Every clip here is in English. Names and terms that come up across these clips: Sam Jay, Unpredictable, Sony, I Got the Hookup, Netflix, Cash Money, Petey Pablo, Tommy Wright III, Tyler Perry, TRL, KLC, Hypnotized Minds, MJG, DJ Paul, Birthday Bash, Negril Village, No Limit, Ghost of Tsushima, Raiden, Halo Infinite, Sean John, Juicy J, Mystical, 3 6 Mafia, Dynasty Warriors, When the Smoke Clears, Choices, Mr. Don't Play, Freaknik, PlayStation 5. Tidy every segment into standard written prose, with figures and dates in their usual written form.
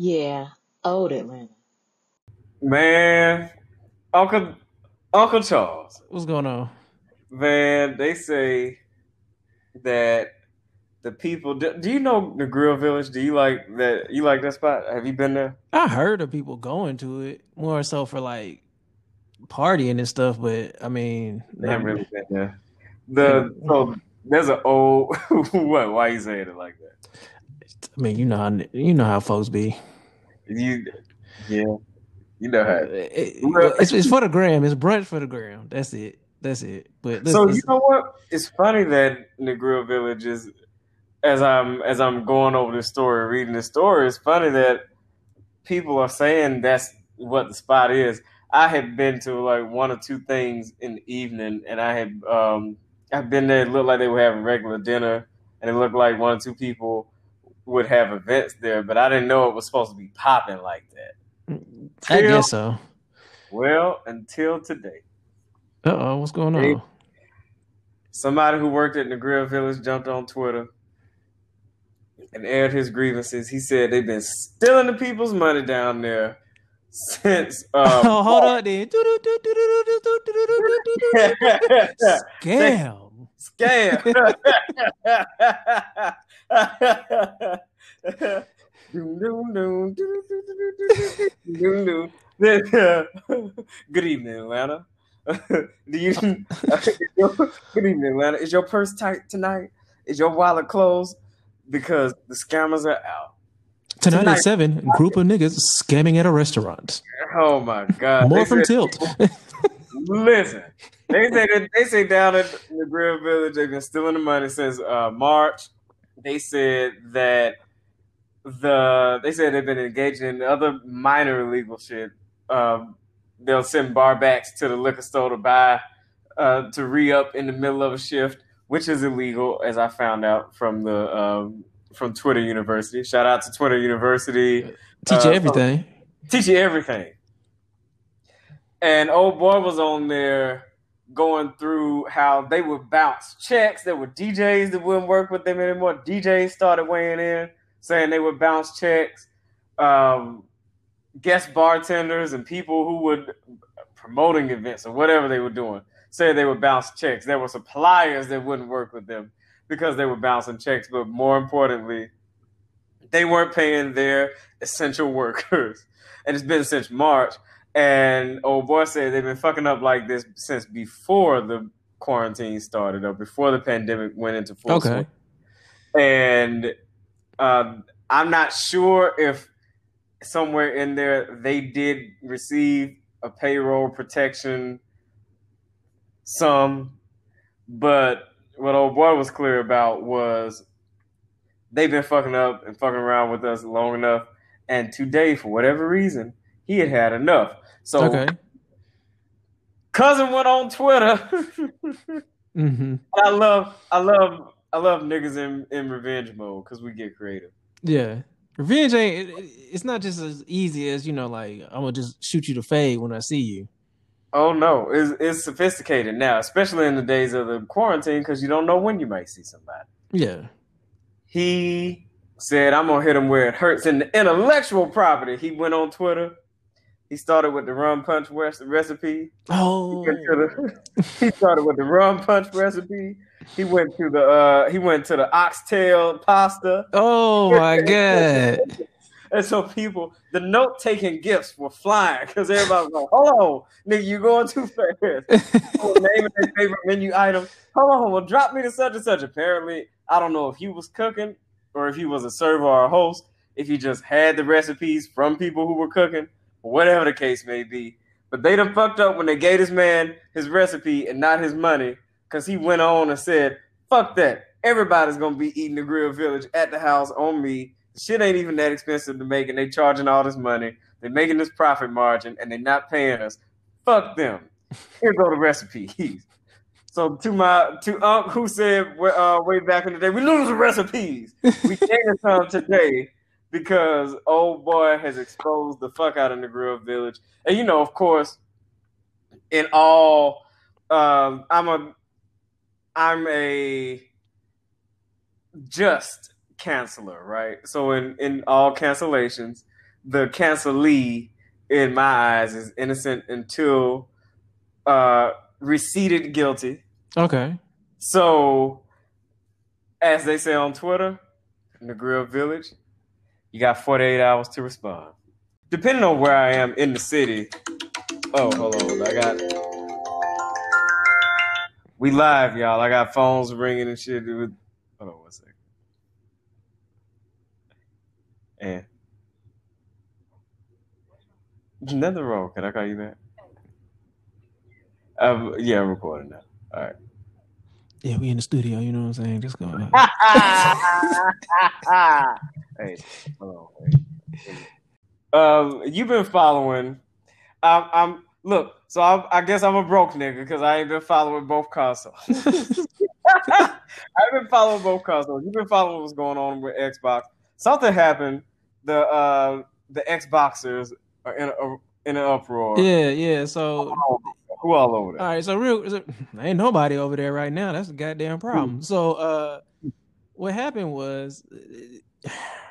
Yeah, old Atlanta. Man, Uncle Charles. What's going on? Man, they say that the people. Do you know the Grill Village? Do you like that? You like that spot? Have you been there? I heard of people going to it more so for like partying and stuff, but I mean, they haven't really been there. So there's an old what? Why you saying it like that? I mean, you know how folks be. You know how it's for the gram. It's brunch for the gram. That's it. But you know what? It's funny that Negril Village is, as I'm going over the story, reading the story, it's funny that people are saying that's what the spot is. I had been to like one or two things in the evening, and I had I've been there. It looked like they were having regular dinner, and it looked like one or two people would have events there, but I didn't know it was supposed to be popping like that. I guess so. Well, until today. Uh-oh, what's going on? Hey, somebody who worked at Negril Village jumped on Twitter and aired his grievances. He said they've been stealing the people's money down there since... hold on then. Scam. Good evening, Atlanta. Good evening, Atlanta. Is your purse tight tonight? Is your wallet closed? Because the scammers are out. Tonight at 7, a group of niggas scamming at a restaurant. Oh my God. More from Tilt. Listen, they say down at the Grill Village, they've been stealing the money since March. They said that they've been engaging in other minor illegal shit. They'll send bar backs to the liquor store to buy, to re-up in the middle of a shift, which is illegal, as I found out from the from Twitter University. Shout out to Twitter University. Teach you everything. And old boy was on there going through how they would bounce checks. There were DJs that wouldn't work with them anymore. DJs started weighing in, saying they would bounce checks. Guest bartenders and people who would promoting events or whatever they were doing said they would bounce checks. There were suppliers that wouldn't work with them because they were bouncing checks. But more importantly, they weren't paying their essential workers. And it's been since March. And old boy said they've been fucking up like this since before the quarantine started or before the pandemic went into full swing. And I'm not sure if somewhere in there they did receive a payroll protection sum, but what old boy was clear about was they've been fucking up and fucking around with us long enough, and today, for whatever reason, he had enough. So Cousin went on Twitter. Mm-hmm. I love niggas in revenge mode because we get creative. Yeah. Revenge ain't. It's not just as easy as, you know, like, I'm going to just shoot you to fade when I see you. Oh, no. It's sophisticated now, especially in the days of the quarantine, because you don't know when you might see somebody. Yeah. He said, I'm going to hit him where it hurts. In the intellectual property, he went on Twitter. He started with the rum punch recipe. Oh. He started with the rum punch recipe. He went to the oxtail pasta. Oh my God! And so people, the note taking gifts were flying because everybody was like, "Hold on, nigga, you going too fast." Naming their favorite menu item. Hold on, well, drop me to such and such. Apparently, I don't know if he was cooking or if he was a server or a host. If he just had the recipes from people who were cooking. Whatever the case may be, but they done fucked up when they gave this man his recipe and not his money, because he went on and said, fuck that. Everybody's going to be eating the Grill Village at the house on me. The shit ain't even that expensive to make, and they charging all this money. They're making this profit margin, and they're not paying us. Fuck them. Here go the recipes. So to Unc, who said way back in the day, we lose the recipes. We changed some today. Because old boy has exposed the fuck out of Negril Village. And, you know, of course, in all, I'm a just canceler, right? So in all cancellations, the cancelee in my eyes is innocent until receded guilty. Okay. So, as they say on Twitter, in the Grill Village, you got 48 hours to respond. Depending on where I am in the city. Oh, hold on. I got... We live, y'all. I got phones ringing and shit. Hold on one second. And... Nothing wrong. Can I call you back? Yeah, I'm recording now. All right. Yeah, we in the studio, you know what I'm saying? Just going on. Hey, hold on. Hey. You've been following. I guess I'm a broke nigga because I ain't been following both consoles. I've been following both consoles. You've been following what's going on with Xbox. Something happened. The Xboxers are in an uproar. Yeah. So who all over there? All right. So ain't nobody over there right now. That's a goddamn problem. So what happened was,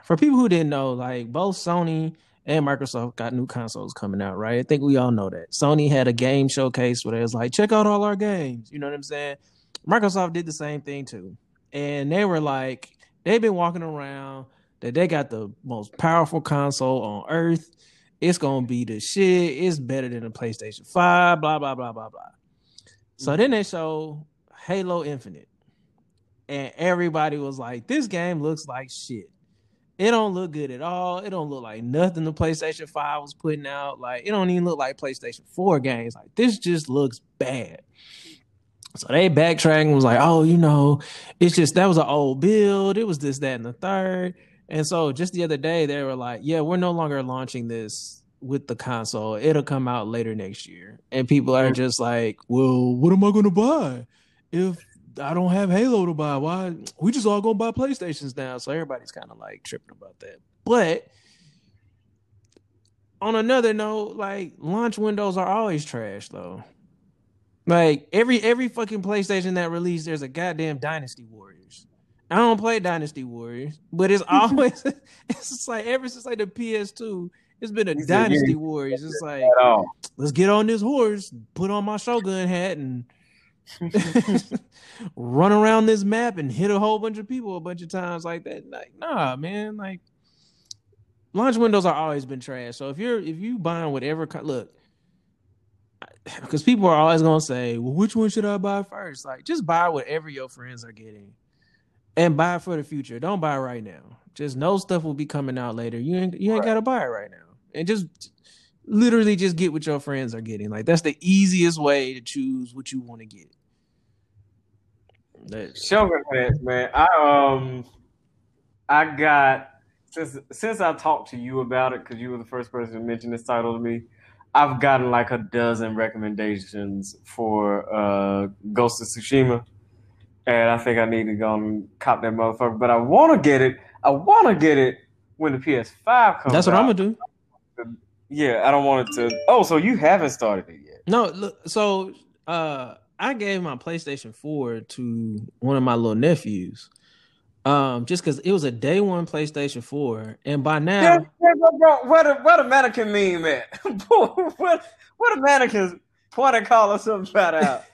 for people who didn't know, like both Sony and Microsoft got new consoles coming out, right? I think we all know that. Sony had a game showcase where it was like, check out all our games. You know what I'm saying? Microsoft did the same thing too. And they were like, they've been walking around that they got the most powerful console on earth. It's going to be the shit. It's better than the PlayStation 5, blah, blah, blah, blah, blah. So then they show Halo Infinite. And everybody was like, this game looks like shit. It don't look good at all. It don't look like nothing the PlayStation 5 was putting out. Like, it don't even look like PlayStation 4 games. Like, this just looks bad. So they backtracked and was like, oh, you know, it's just, that was an old build. It was this, that, and the third. And so just the other day, they were like, yeah, we're no longer launching this with the console. It'll come out later next year. And people are just like, well, what am I going to buy if I don't have Halo to buy? Why? We just all gonna buy PlayStations now. So everybody's kind of like tripping about that. But on another note, like launch windows are always trash though. Like every fucking PlayStation that released, there's a goddamn Dynasty Warriors. I don't play Dynasty Warriors, but it's always it's just like ever since like the PS2, it's been a Dynasty Warriors. It's like, let's get on this horse, put on my Shogun hat and run around this map and hit a whole bunch of people a bunch of times like that. Like, nah, man. Like, launch windows are always been trash. So if you buying whatever, look, because people are always gonna say, well, which one should I buy first? Like, just buy whatever your friends are getting, and buy for the future. Don't buy right now. Just know stuff will be coming out later. You ain't gotta buy it right now, and just. Literally just get what your friends are getting. Like, that's the easiest way to choose what you want to get. Shogun hats, man. I got, since I talked to you about it, because you were the first person to mention this title to me, I've gotten like a dozen recommendations for Ghost of Tsushima. And I think I need to go and cop that motherfucker. But I want to get it. I want to get it when the PS5 comes out. That's what I'm going to do. Yeah, I don't want it to... Oh, so you haven't started it yet. No, look, so I gave my PlayStation 4 to one of my little nephews just because it was a day one PlayStation 4, and by now... Yeah, bro, where the mannequin meme at? Where the mannequin's point and call or something about out?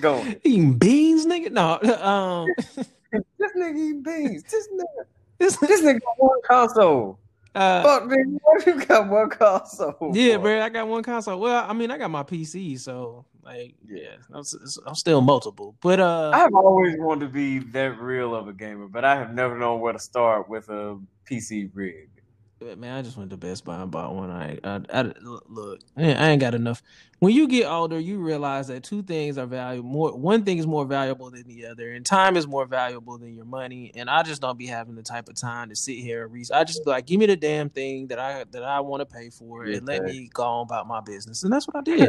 Go on. Eating beans, nigga? No. This nigga eating beans. This nigga got one console. Fuck, man, you got one console. Yeah, bro, I got one console. Well, I mean, I got my PC, so like, yeah, I'm still multiple. But I've always wanted to be that real of a gamer, but I have never known where to start with a PC rig. Man, I just went to Best Buy and bought one. I ain't got enough. When you get older, you realize that two things are valuable. One thing is more valuable than the other, and time is more valuable than your money. And I just don't be having the type of time to sit here and reach. I just be like, give me the damn thing that I want to pay for, and let me go on about my business. And that's what I did.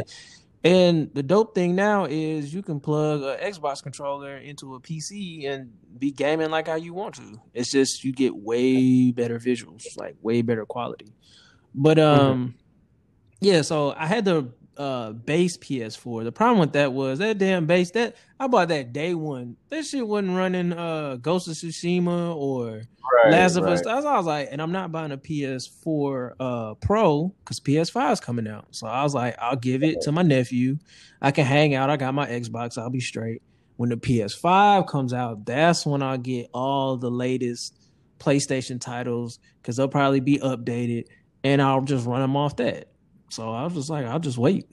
And the dope thing now is you can plug an Xbox controller into a PC and be gaming like how you want to. It's just you get way better visuals, like way better quality. But yeah, so I had to base PS4. The problem with that was that damn base, that I bought that day one. That shit wasn't running Ghost of Tsushima or Last of Us. So I was like, and I'm not buying a PS4 Pro because PS5 is coming out. So I was like, I'll give it to my nephew. I can hang out. I got my Xbox. I'll be straight. When the PS5 comes out, that's when I'll get all the latest PlayStation titles because they'll probably be updated and I'll just run them off that. So I was just like, I'll just wait.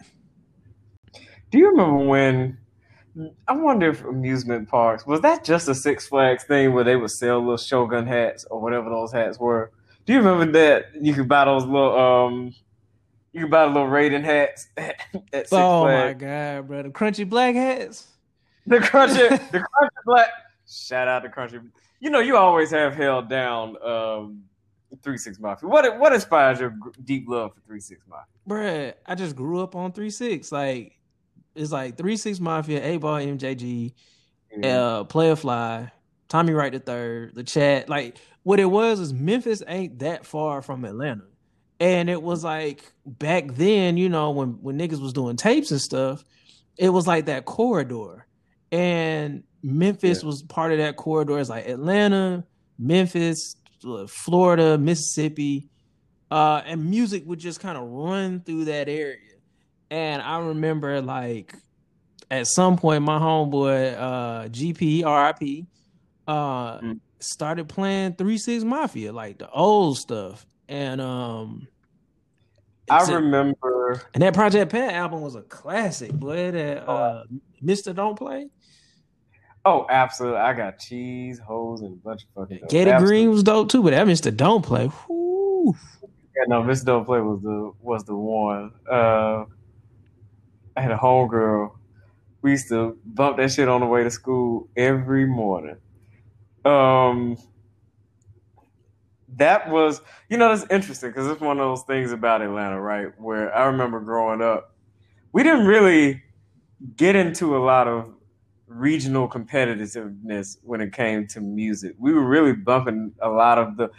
Do you remember when, I wonder if amusement parks, was that just a Six Flags thing where they would sell little Shogun hats or whatever those hats were? Do you remember that you could buy those little, you could buy the little Raiden hats at Six Flags? Oh my God, bro. The crunchy black hats? The crunchy, the crunchy black, shout out to crunchy. You know, you always have held down, 3 6 Mafia. What inspires your deep love for 3 6 Mafia? Bruh, I just grew up on 3 6. Like it's like 3 6 Mafia, A Ball, MJG, Player Fly, Tommy Wright III, the Chat. Like what it was is Memphis ain't that far from Atlanta, and it was like back then, you know, when niggas was doing tapes and stuff, it was like that corridor, and Memphis was part of that corridor. It's like Atlanta, Memphis, Florida, Mississippi, and music would just kind of run through that area. And I remember, like, at some point, my homeboy GP RIP started playing 3 6 Mafia, like the old stuff. And I remember, and that Project Pat album was a classic, boy. That Mr. Don't Play. Oh, absolutely. I got cheese, hoes, and a bunch of fucking dope. Gator Green was dope, too, but that Mr. Don't Play. Whoo. Yeah, no, Mr. Don't Play was the one. I had a homegirl. We used to bump that shit on the way to school every morning. That was, you know, that's interesting because it's one of those things about Atlanta, right, where I remember growing up, we didn't really get into a lot of regional competitiveness when it came to music. We were really bumping a lot of the,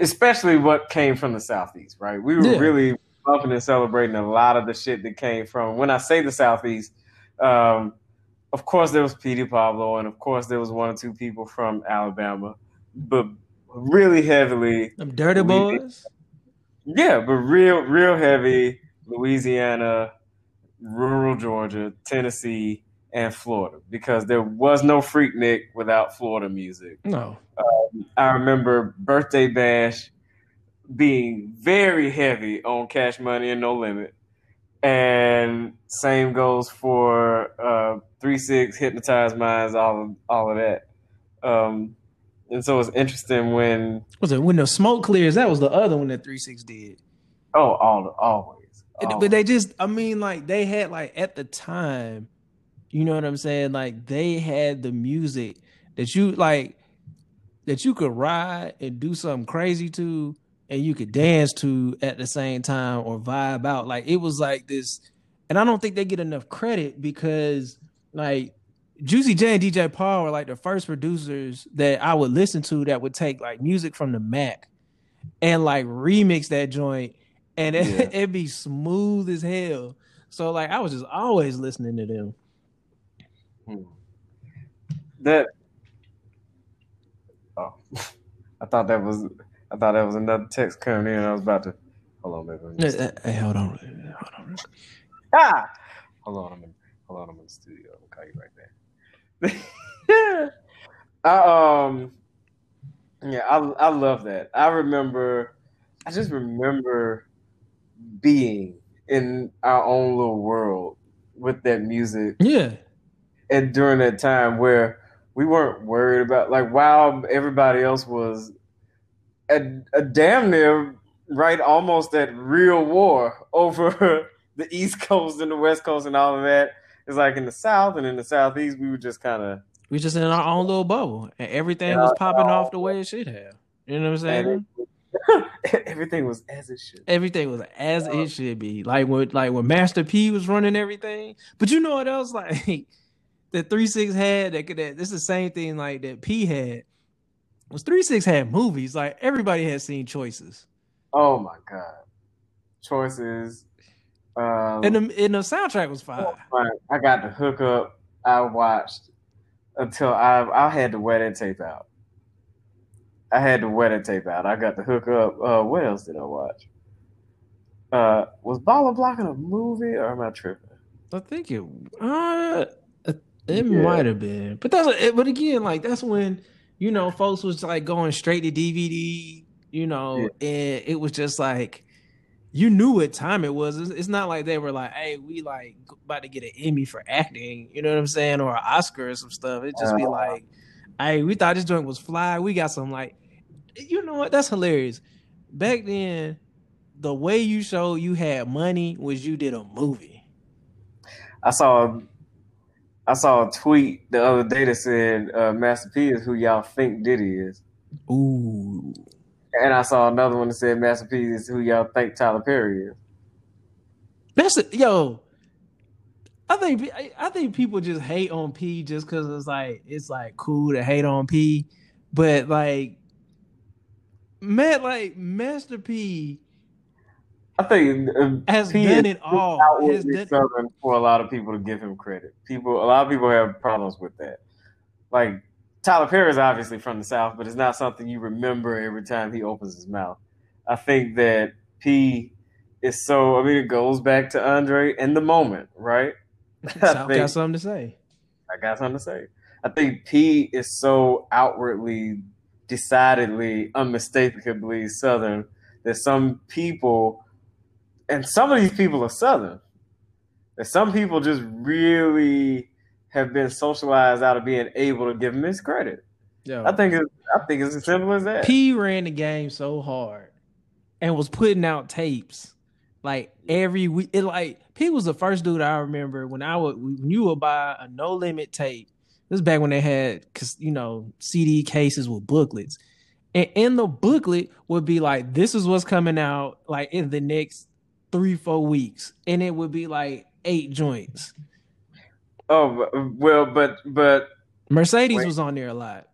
especially what came from the Southeast, right? We were really bumping and celebrating a lot of the shit that came from, when I say the Southeast, of course there was Petey Pablo, and of course there was one or two people from Alabama, but really heavily. Them Dirty Boys? Yeah, but real heavy Louisiana, rural Georgia, Tennessee, and Florida, because there was no Freaknik without Florida music. No. I remember Birthday Bash being very heavy on Cash Money and No Limit. And same goes for 3 6, Hypnotized Minds, all of that. And so it's interesting when... Was it When the Smoke Clears? That was the other one that 3 6 did. Oh, always. But they just, I mean, like, they had, like, at the time... You know what I'm saying? Like they had the music that you like, that you could ride and do something crazy to, and you could dance to at the same time or vibe out. Like it was like this, and I don't think they get enough credit because like Juicy J and DJ Paul were like the first producers that I would listen to that would take like music from the Mac and like remix that joint, and it'd be smooth as hell. So like I was just always listening to them. I thought that was another text coming in. I was about to hold on, baby. Hey, hold on. Ah, hold on. I'm in the studio. I'm gonna call you right back. I love that. I just remember being in our own little world with that music. Yeah. And during that time where we weren't worried about, like, while everybody else was a damn near almost at real war over the East Coast and the West Coast and all of that. It's like in the South and in the Southeast, we were just kind of... We just in our own little bubble. And everything was popping off the way it should have. You know what I'm saying? Everything was as it should. Everything was as it should be. Like when Master P was running everything. But you know what else? Like... That 3 6 had that. This is the same thing like that P had. Was 3 6 had movies like everybody had seen Choices. Oh my God, Choices, And the soundtrack was fire. I Got the Hookup. I watched until I had to wear that tape out. I Got the Hookup. What else did I watch? Was Baller Blockin' a movie, or am I tripping? I think it might have been, but again, like, that's when, you know, folks was like going straight to DVD, you know, and it was just like, you knew what time it was. It's not like they were like, hey, we like about to get an Emmy for acting, you know what I'm saying, or an Oscar or some stuff. It just be like, hey, we thought this joint was fly. We got some, like, you know what? That's hilarious. Back then, the way you showed you had money was you did a movie. I saw a tweet the other day that said, Master P is who y'all think Diddy is. Ooh. And I saw another one that said, Master P is who y'all think Tyler Perry is. I think people just hate on P just because it's like cool to hate on P, but like, man, like Master P, I think has P done it all. Has done for a lot of people to give him credit. A lot of people have problems with that. Like Tyler Perry is obviously from the South, but it's not something you remember every time he opens his mouth. I think that P is so. I mean, it goes back to Andre and the moment, right? South got something to say. I got something to say. I think P is so outwardly, decidedly, unmistakably Southern that some people, and some of these people are Southern, that some people just really have been socialized out of being able to give him his credit. Yo, I think it's as simple as that. P ran the game so hard and was putting out tapes like every week. It like P was the first dude I remember when you would buy a No Limit tape. This is back when they had, you know, CD cases with booklets, and in the booklet would be like, "This is what's coming out like in the next 3-4 weeks," and it would be like 8 joints. Oh well, but Mercedes was on there a lot.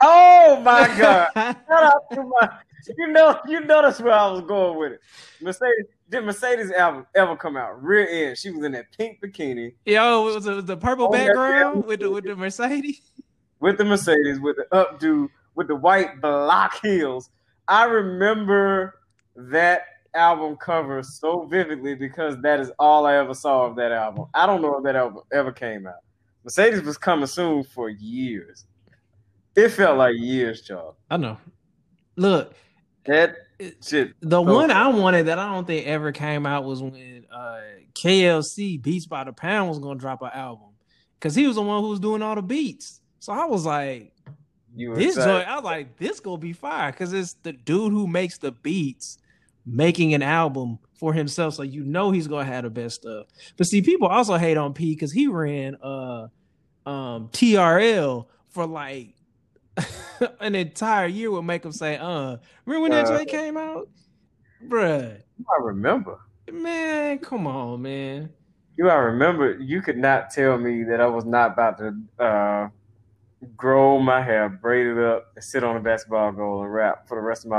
Oh my God! Shout out to my. You know that's where I was going with it. Mercedes. Did Mercedes' album ever come out? Rear End. She was in that pink bikini. Yo, it was the purple background with the Mercedes. With the Mercedes, with the updo, with the white block heels. I remember that album cover so vividly because that is all I ever saw of that album. I don't know if that album ever came out. Mercedes was coming soon for years. It felt like years, y'all. I know. Look. That shit. The one I wanted that I don't think ever came out was when KLC Beats by the Pound was gonna drop an album, because he was the one who was doing all the beats. So I was like, this gonna be fire, because it's the dude who makes the beats making an album for himself. So you know he's gonna have the best stuff. But see, people also hate on P because he ran TRL for like an entire year. Would make them say, remember when that J came out? Bruh. I remember. Man, come on, man. I remember. You could not tell me that I was not about to grow my hair, braid it up, and sit on a basketball goal and rap for the rest of my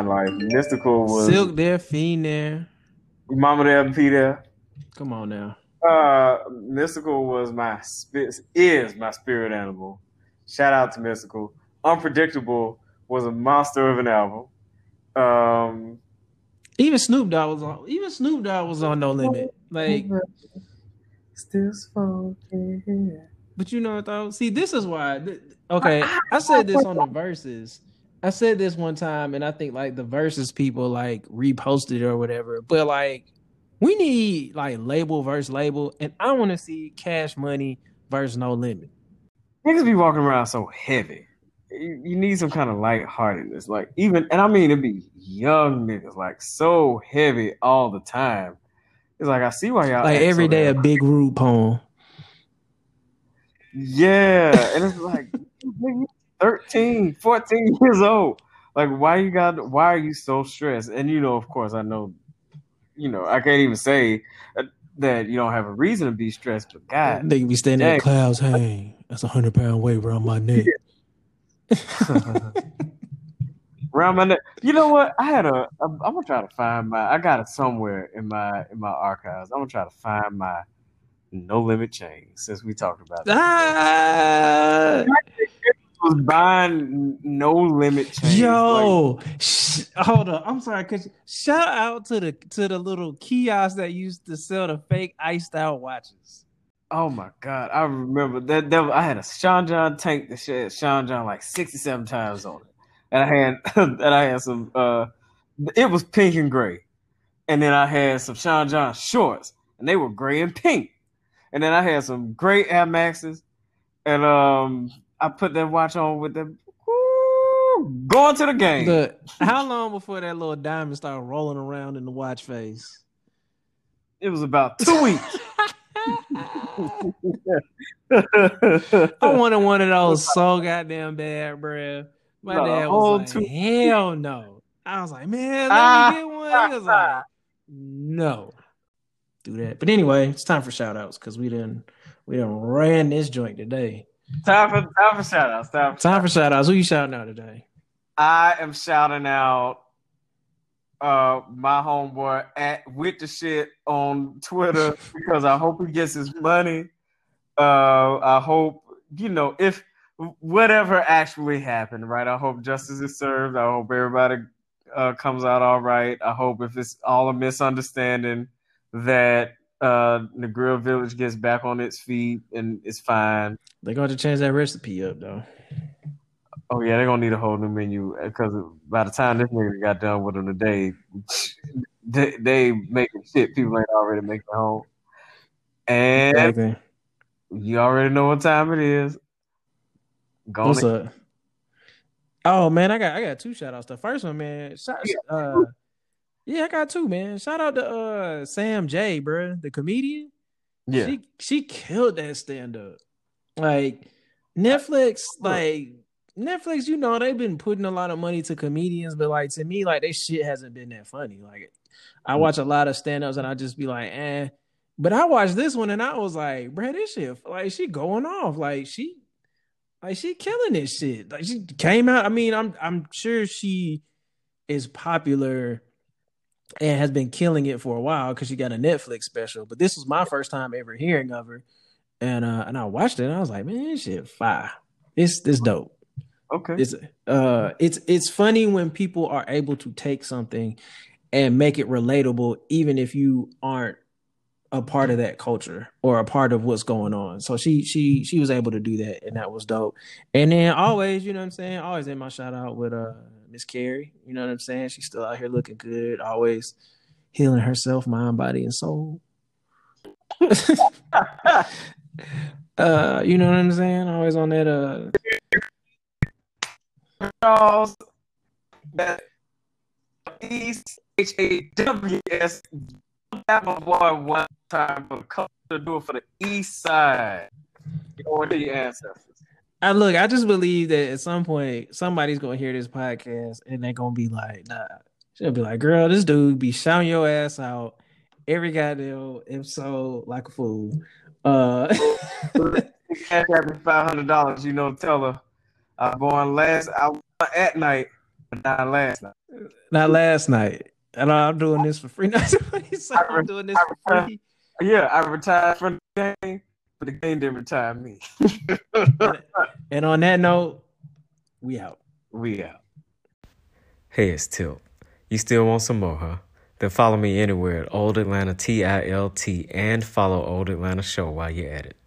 life. Mystical was... Silk there, Fiend there. Mama there, and P there. Come on now. Mystical was my spirit animal. Shout out to Mystical. Unpredictable was a monster of an album. Even Snoop Dogg was on No Limit. Like, still smoking. But you know what though? See, this is why. Okay, I said this on the Verses. I said this one time, and I think like the Verses people like reposted it or whatever. But like, we need like label versus label, and I want to see Cash Money versus No Limit. Niggas be walking around so heavy. You need some kind of lightheartedness. Like, even, and I mean, it'd be young niggas, like so heavy all the time. It's like, I see why y'all like every day a big rude poem. Yeah, and it's like 13, 14 years old. Like, why are you so stressed? And you know, of course, I know. You know, I can't even say that you don't have a reason to be stressed, but God. Nigga be standing in clouds, hang. That's a 100-pound weight around my neck. Around my neck. You know what? I had a. I'm gonna try to find my. I got it somewhere in my archives. I'm gonna try to find my No Limit chain since we talked about it. Was buying No Limit chains. Yo, like, hold on. I'm sorry. Cause shout out to the little kiosk that used to sell the fake iced out watches. Oh my God, I remember that. I had a Sean John tank that had Sean John like 67 times on it, and I had some. It was pink and gray, and then I had some Sean John shorts, and they were gray and pink, and then I had some gray Air Maxes, and I put that watch on with the going to the game. Look, how long before that little diamond started rolling around in the watch face? It was about 2 weeks. I wanted one of those so goddamn bad, bruh. My dad was like, hell no. I was like, man, let me get one. He was like, no. Do that. But anyway, it's time for shout outs because we done ran this joint today. Time for shout outs. Time for shout outs. Who you shouting out today? I am shouting out my homeboy at with the shit on Twitter because I hope he gets his money. I hope, you know, if whatever actually happened, right? I hope justice is served. I hope everybody comes out all right. I hope if it's all a misunderstanding that the Grill Village gets back on its feet and it's fine. They're going to change that recipe up though. Oh yeah, they're gonna need a whole new menu because by the time this nigga got done with them today, they making shit people ain't already making at home. And exactly. You already know what time it is. Go what's up? Oh man, I got two shout outs. The first one, man, I got two, man. Shout out to Sam Jay, bro, the comedian. Yeah, she killed that stand up. Like Netflix, Netflix, you know, they've been putting a lot of money to comedians, but like to me, like they shit hasn't been that funny. Like I watch a lot of stand-ups and I just be like, eh. But I watched this one and I was like, bruh, this shit, like she going off. Like she killing this shit. Like she came out. I mean, I'm sure she is popular and has been killing it for a while because she got a Netflix special. But this was my first time ever hearing of her. And I watched it and I was like, man, this shit fire. It's dope. Okay. It's funny when people are able to take something and make it relatable, even if you aren't a part of that culture or a part of what's going on. So she was able to do that, and that was dope. And then always, you know what I'm saying, always in my shout out with Miss Carrie. You know what I'm saying? She's still out here looking good, always healing herself, mind, body, and soul. You know what I'm saying? Always on that Charles that ECHAWS that my boy one time for to do it for the East Side. Or the ancestors. I just believe that at some point somebody's gonna hear this podcast and they're gonna be like, nah. She'll be like, girl, this dude be shouting your ass out every goddamn episode like a fool. Cash out me $500, you know, tell her. I won at night, but not last night. Not last night. And I'm doing this for free. I'm doing this for free. Yeah, I retired from the game, but the game didn't retire me. And on that note, we out. We out. Hey, it's Tilt. You still want some more, huh? Then follow me anywhere at Old Atlanta TILT and follow Old Atlanta Show while you're at it.